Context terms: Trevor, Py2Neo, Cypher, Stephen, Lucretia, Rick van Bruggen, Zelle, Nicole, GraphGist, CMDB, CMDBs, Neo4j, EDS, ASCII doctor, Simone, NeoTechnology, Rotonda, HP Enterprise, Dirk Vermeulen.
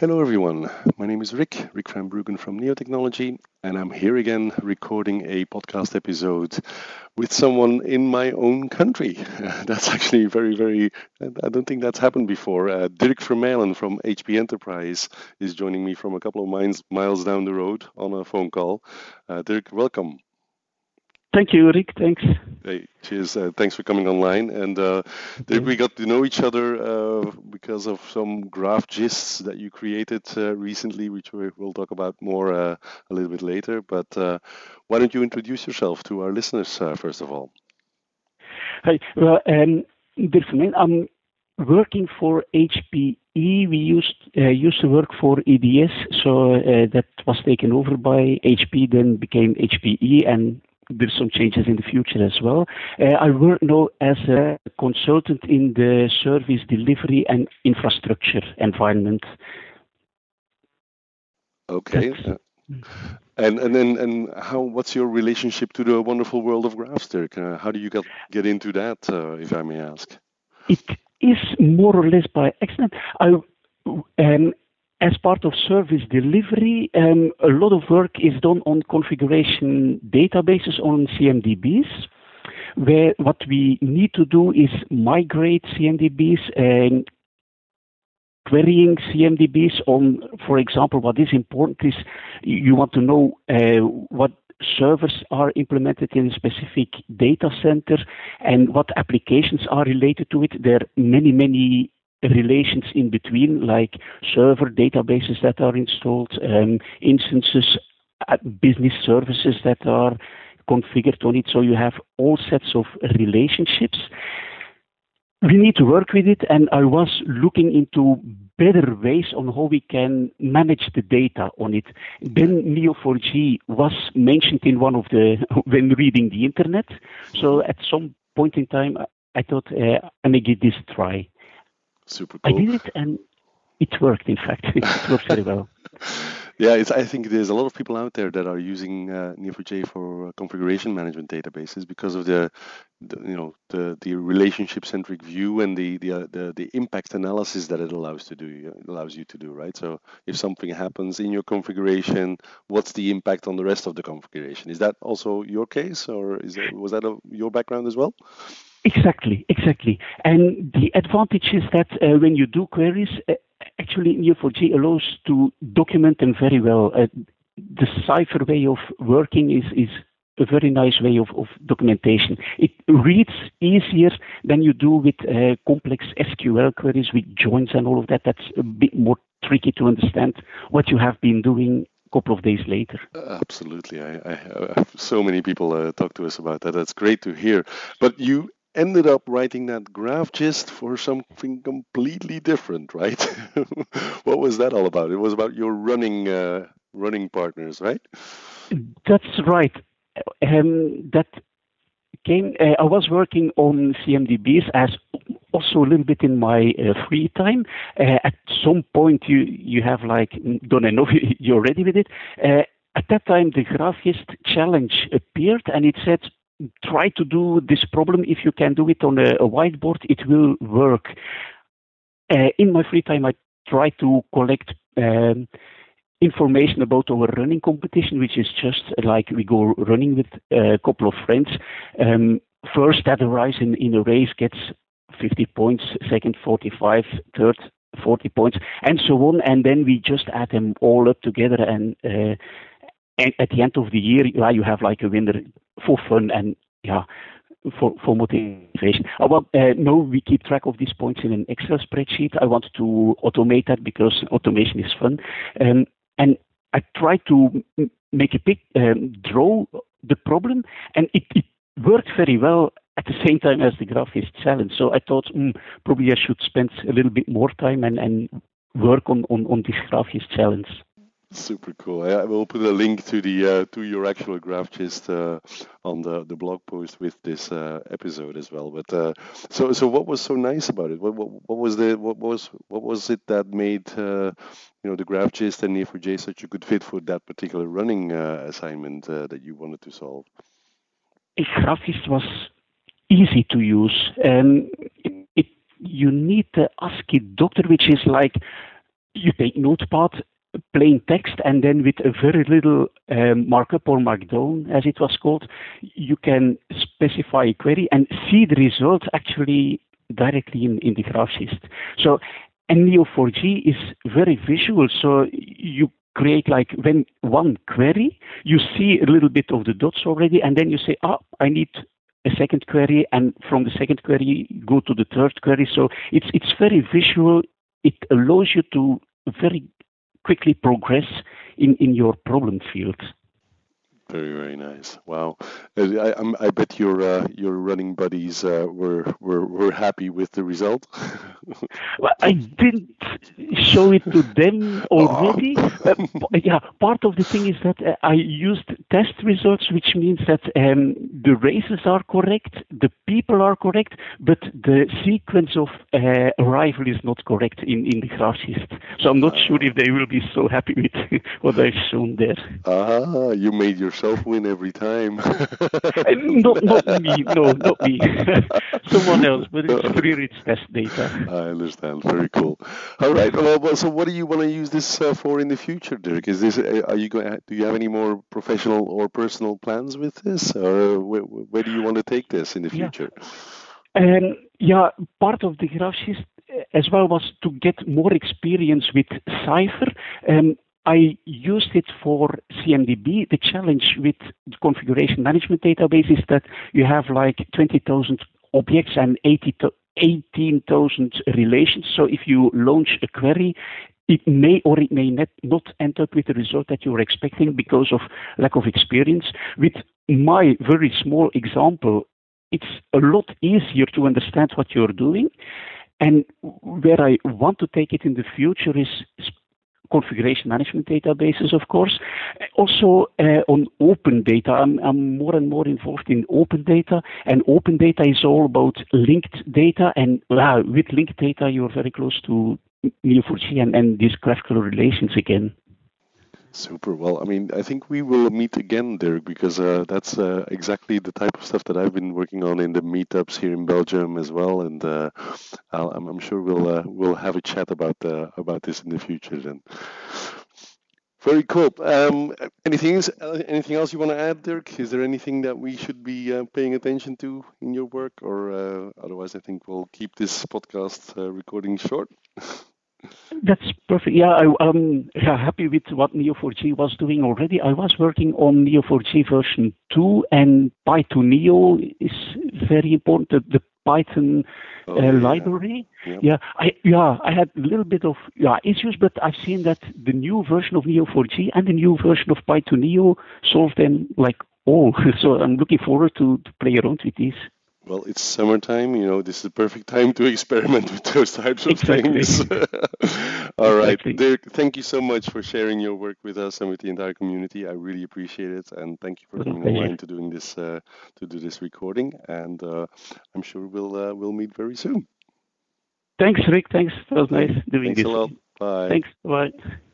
Hello everyone, my name is Rick van Bruggen from NeoTechnology, and I'm here again recording a podcast episode with someone in my own country. That's actually very, very, I don't think that's happened before. Dirk Vermeulen from HP Enterprise is joining me from a couple of miles down the road on a phone call. Dirk, welcome. Thank you, Rick. Thanks. Hey, cheers. Thanks for coming online. And Dirk, we got to know each other because of some GraphGists that you created recently, which we'll talk about more a little bit later. But why don't you introduce yourself to our listeners, first of all? Hi. Well, Dirk, I'm working for HPE. We used to work for EDS, so that was taken over by HP, then became HPE, and there's some changes in the future as well. I work now as a consultant in the service delivery and infrastructure environment. Okay. And how? What's your relationship to the wonderful world of graphs, Dirk? How do you get into that, if I may ask? It is more or less by accident. As part of service delivery, a lot of work is done on configuration databases on CMDBs, where what we need to do is migrate CMDBs and querying CMDBs on, for example, what is important is you want to know what servers are implemented in a specific data center and what applications are related to it. There are many relations in between, like server databases that are installed, instances, business services that are configured on it. So you have all sets of relationships. We need to work with it, and I was looking into better ways on how we can manage the data on it. Then Neo4j was mentioned in one of the when reading the internet. So at some point in time, I thought I may give this a try. Super cool. I did it, and it worked. In fact, it worked very well. Yeah, I think there's a lot of people out there that are using Neo4j for configuration management databases because of the relationship-centric view and the impact analysis that it allows you to do, right? So if something happens in your configuration, what's the impact on the rest of the configuration? Is that also your case, or was that your background as well? Exactly. And the advantage is that when you do queries, actually Neo4j allows to document them very well. The Cypher way of working is a very nice way of documentation. It reads easier than you do with complex SQL queries with joins and all of that. That's a bit more tricky to understand what you have been doing couple of days later. Absolutely. I so many people talk to us about that. That's great to hear. But you ended up writing that GraphGist for something completely different, right? What was that all about? It was about your running partners, right? That's right. I was working on CMDBs as also a little bit in my free time. At some point, you have done enough, you're ready with it. At that time, the GraphGist challenge appeared, and it said, try to do this problem. If you can do it on a whiteboard, it will work. In my free time, I try to collect information about our running competition, which is just like we go running with a couple of friends. First that arrives in a race gets 50 points, second 45, third 40 points, and so on. And then we just add them all up together. And at the end of the year, you have a winner for fun and for motivation. No, we keep track of these points in an Excel spreadsheet. I want to automate that because automation is fun. And I try to make a big draw the problem, and it worked very well at the same time as the GraphGist challenge. So I thought probably I should spend a little bit more time and work on this GraphGist challenge. Super cool. I will put a link to your actual GraphGist on the blog post with this episode as well. But so what was so nice about it? What was it that made the GraphGist and Neo4j such a good fit for that particular running assignment that you wanted to solve? GraphGist was easy to use. You need the ASCII doctor, which is you take Notepad, plain text, and then with very little markup or markdown, as it was called, you can specify a query and see the result actually directly in the GraphGist. So, and Neo4j is very visual, so you create like when one query, you see a little bit of the dots already, and then you say, ah, I need a second query, and from the second query, go to the third query. So it's very visual. It allows you to very quickly progress in your problem field. Very, very nice. Wow. I bet your running buddies were happy with the result. Well, I didn't show it to them already. Yeah, part of the thing is that I used test results, which means that the races are correct, the people are correct, but the sequence of arrival is not correct in the GraphGist. So I'm not sure if they will be so happy with what I've shown there. Ah, you made your win every time. not me. Someone else, but it's pretty rich test data. I understand. Very cool. All right. Well, so, what do you want to use this for in the future, Dirk? Is this? Are you going? Do you have any more professional or personal plans with this, or where do you want to take this in the future? Yeah, part of the GraphGist as well was to get more experience with Cypher. I used it for CMDB. The challenge with the configuration management database is that you have like 20,000 objects and 18,000 relations. So if you launch a query, it may or it may not end up with the result that you were expecting because of lack of experience. With my very small example, it's a lot easier to understand what you're doing. And where I want to take it in the future is configuration management databases, of course. Also on open data, I'm more and more involved in open data, and open data is all about linked data, and wow, with linked data, you're very close to Neo4j and these graphical relations again. Super. Well, I mean, I think we will meet again, Dirk, because that's exactly the type of stuff that I've been working on in the meetups here in Belgium as well, and I'm sure we'll have a chat about this in the future then. Very cool. Anything else you want to add, Dirk? Is there anything that we should be paying attention to in your work, or otherwise I think we'll keep this podcast recording short. That's perfect. Yeah, I'm happy with what Neo4j was doing already. I was working on Neo4j version 2, and Py2Neo is very important, the Python library. Yeah. I had a little bit of issues, but I've seen that the new version of Neo4j and the new version of Py2Neo solve them like all. So I'm looking forward to play around with these. Well, it's summertime, you know, this is the perfect time to experiment with those types of things. All right, Dirk, thank you so much for sharing your work with us and with the entire community. I really appreciate it. And thank you for coming online to do this recording. And I'm sure we'll meet very soon. Thanks, Rick. Thanks. That was nice doing this. Thanks a lot. Bye. Thanks. Bye.